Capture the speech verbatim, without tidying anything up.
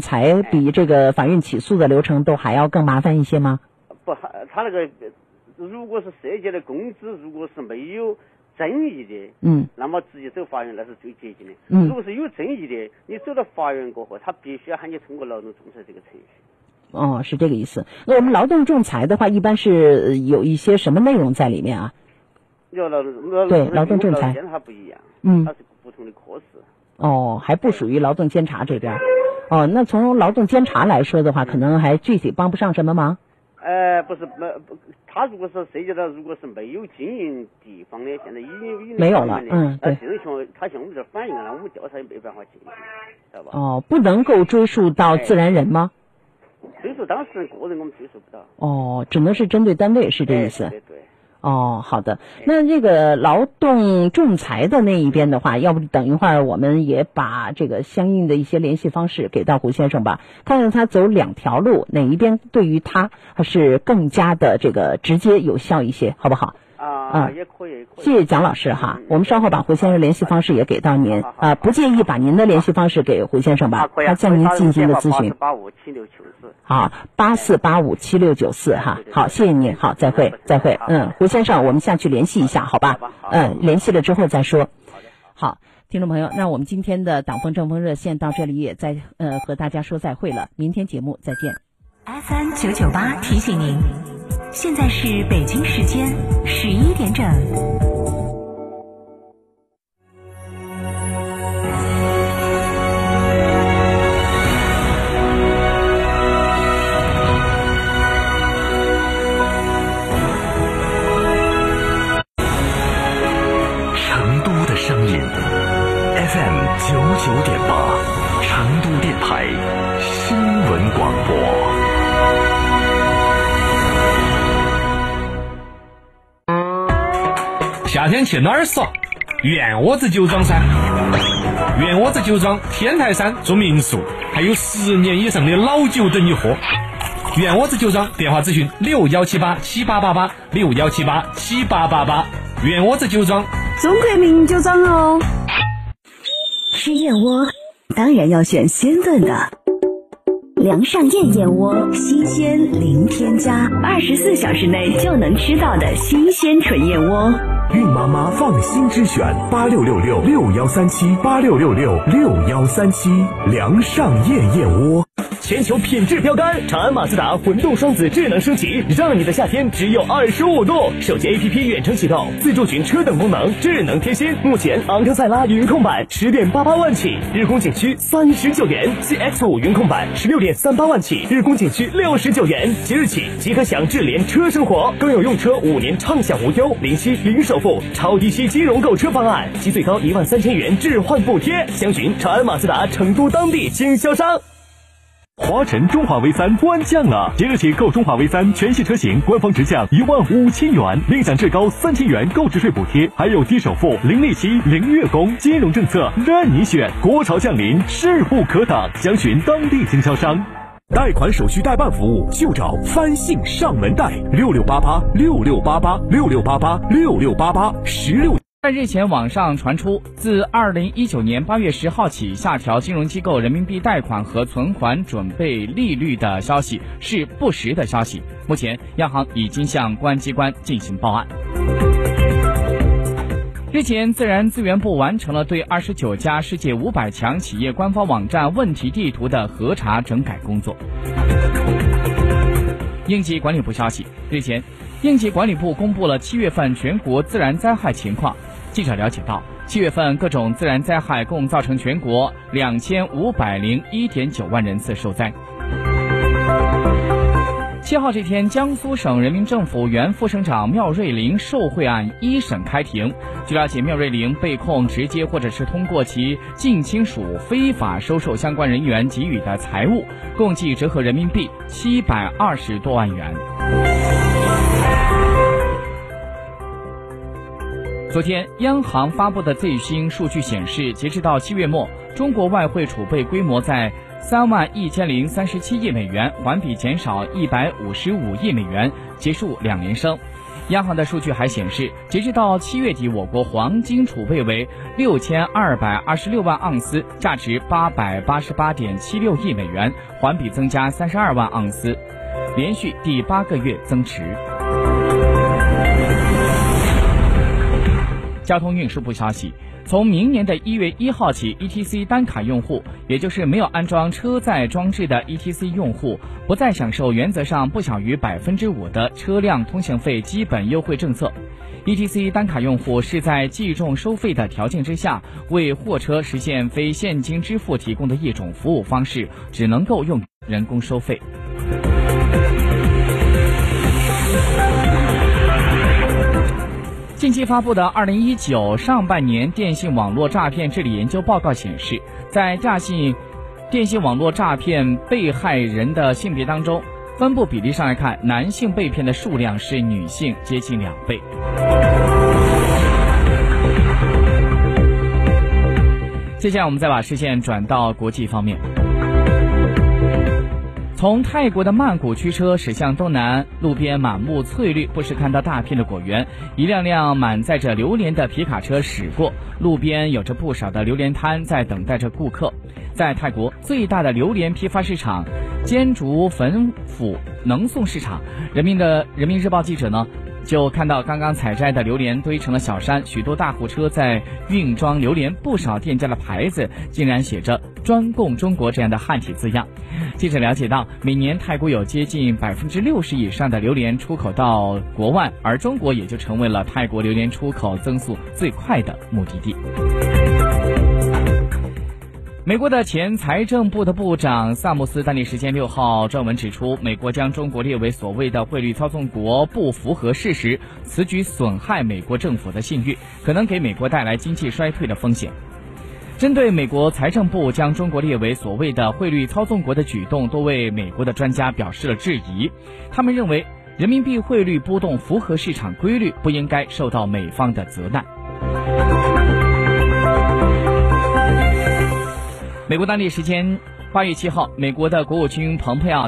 裁比这个法院起诉的流程都还要更麻烦一些吗？不，他那个如果是涉及的工资，如果是没有争议的，嗯，那么直接走法院那是最接近的。嗯，如果是有争议的，你走到法院过后，他必须要喊你通过劳动仲裁这个程序。哦，是这个意思。那我们劳动仲裁的话，一般是有一些什么内容在里面啊？要劳劳对劳动仲裁，它不一样，嗯，它是不同的科室。哦，还不属于劳动监察这边。哦，那从劳动监察来说的话，可能还具体帮不上什么忙。呃，不是，没，他如果是涉及到，如果是没有经营地方的，现在已经没有了，嗯，对，这种情况，他向我们这反映了，我们调查也没办法进行，知道吧？哦，不能够追溯到自然人吗？追溯当事人个人，我们追溯不到。哦，只能是针对单位，是这意思？对对。哦，好的。那这个劳动仲裁的那一边的话，要不等一会儿我们也把这个相应的一些联系方式给到胡先生吧，看看他走两条路，哪一边对于他还是更加的这个直接有效一些，好不好？啊，也可以。谢谢蒋老师哈，我们稍后把胡先生联系方式也给到您啊，不介意把您的联系方式给胡先生吧，他向您进行的咨询。八五七六九四。好，八四八五七六九四哈。好，谢谢您。好，再会，再会。嗯，胡先生，我们下去联系一下，好吧？嗯，联系了之后再说。好，听众朋友，那我们今天的党风政风热线到这里也在呃和大家说再会了，明天节目再见。F M 九九八提醒您。现在是北京时间十一点整。成都的声音 ，F M 九九点八，成都电台新闻广播。夏天去哪儿耍？袁窝子酒庄噻！袁窝子酒庄天台山住民宿，还有十年以上的老酒等你喝。袁窝子酒庄电话咨询：六幺七八七八八八，六幺七八七八八八。袁窝子酒庄，中国名酒庄哦。吃燕窝，当然要选鲜炖的。梁上燕燕窝，新鲜零添加，二十四小时内就能吃到的新鲜纯燕窝。孕妈妈放心之选，八六六六六幺三七，八六六六六幺三七，梁上燕燕窝。全球品质标杆，长安马自达混动双子智能升级，让你的夏天只有二十五度。手机 A P P 远程启动、自助寻车等功能，智能贴心。目前昂克赛拉云控版十点八八万起，日供仅需三十九元 ；G X 五云控版十六点三八万起，日供仅需六十九元。即日起即可享智联车生活，更有用车五年畅享无忧、零息零首付、超低息金融购车方案及最高一万三千元置换补贴。详询长安马自达成都当地经销商。华晨中华 V 三官降了，即日起购中华 V 三全系车型，官方直降一万五千元，另享至高三千元购置税补贴，还有低首付、零利息、零月供，金融政策任你选。国潮降临，势不可挡，详询当地经销商。贷款手续代办服务就找翻信上门贷，六六八八六六八八六六八八六六八八十六。在日前网上传出，自二零一九年八月十号起下调金融机构人民币贷款和存款准备利率的消息是不实的消息，目前央行已经向公安机关进行报案。日前，自然资源部完成了对二十九家世界五百强企业官方网站问题地图的核查整改工作。应急管理部消息，日前，应急管理部公布了七月份全国自然灾害情况。记者了解到，七月份各种自然灾害共造成全国两千五百零一点九万人次受灾。七号这天，江苏省人民政府原副省长缪瑞玲受贿案一审开庭。据了解，缪瑞玲被控直接或者是通过其近亲属非法收受相关人员给予的财物，共计折合人民币七百二十多万元。昨天，央行发布的最新数据显示，截至到七月末，中国外汇储备规模在三万一千零三十七亿美元，环比减少一百五十五亿美元，结束两连升。央行的数据还显示，截至到七月底，我国黄金储备为六千二百二十六万盎司，价值八百八十八点七六亿美元，环比增加三十二万盎司，连续第八个月增持。交通运输部消息，从明年的一月一号起 E T C 单卡用户，也就是没有安装车载装置的 E T C 用户，不再享受原则上不小于百分之五的车辆通行费基本优惠政策。E T C 单卡用户是在计重收费的条件之下，为货车实现非现金支付提供的一种服务方式，只能够用人工收费。近期发布的《二零一九上半年电信网络诈骗治理研究报告》显示，在诈信电信网络诈骗被害人的性别当中，分布比例上来看，男性被骗的数量是女性接近两倍。接下来我们再把视线转到国际方面。从泰国的曼谷驱车驶向东南，路边满目翠绿，不时看到大片的果园。一辆辆满载着榴莲的皮卡车驶过，路边有着不少的榴莲摊在等待着顾客。在泰国最大的榴莲批发市场坚竹粉府能送市场，人民的人民日报记者呢就看到刚刚采摘的榴莲堆成了小山，许多大货车在运装榴莲，不少店家的牌子竟然写着专供中国这样的汉体字样。记者了解到，每年泰国有接近百分之六十以上的榴莲出口到国外，而中国也就成为了泰国榴莲出口增速最快的目的地。美国的前财政部的部长萨姆斯丹利时间六号撰文指出，美国将中国列为所谓的汇率操纵国不符合事实，此举损害美国政府的信誉，可能给美国带来经济衰退的风险。针对美国财政部将中国列为所谓的汇率操纵国的举动，多位美国的专家表示了质疑，他们认为人民币汇率波动符合市场规律，不应该受到美方的责难。美国当地时间八月七号，美国的国务卿蓬佩奥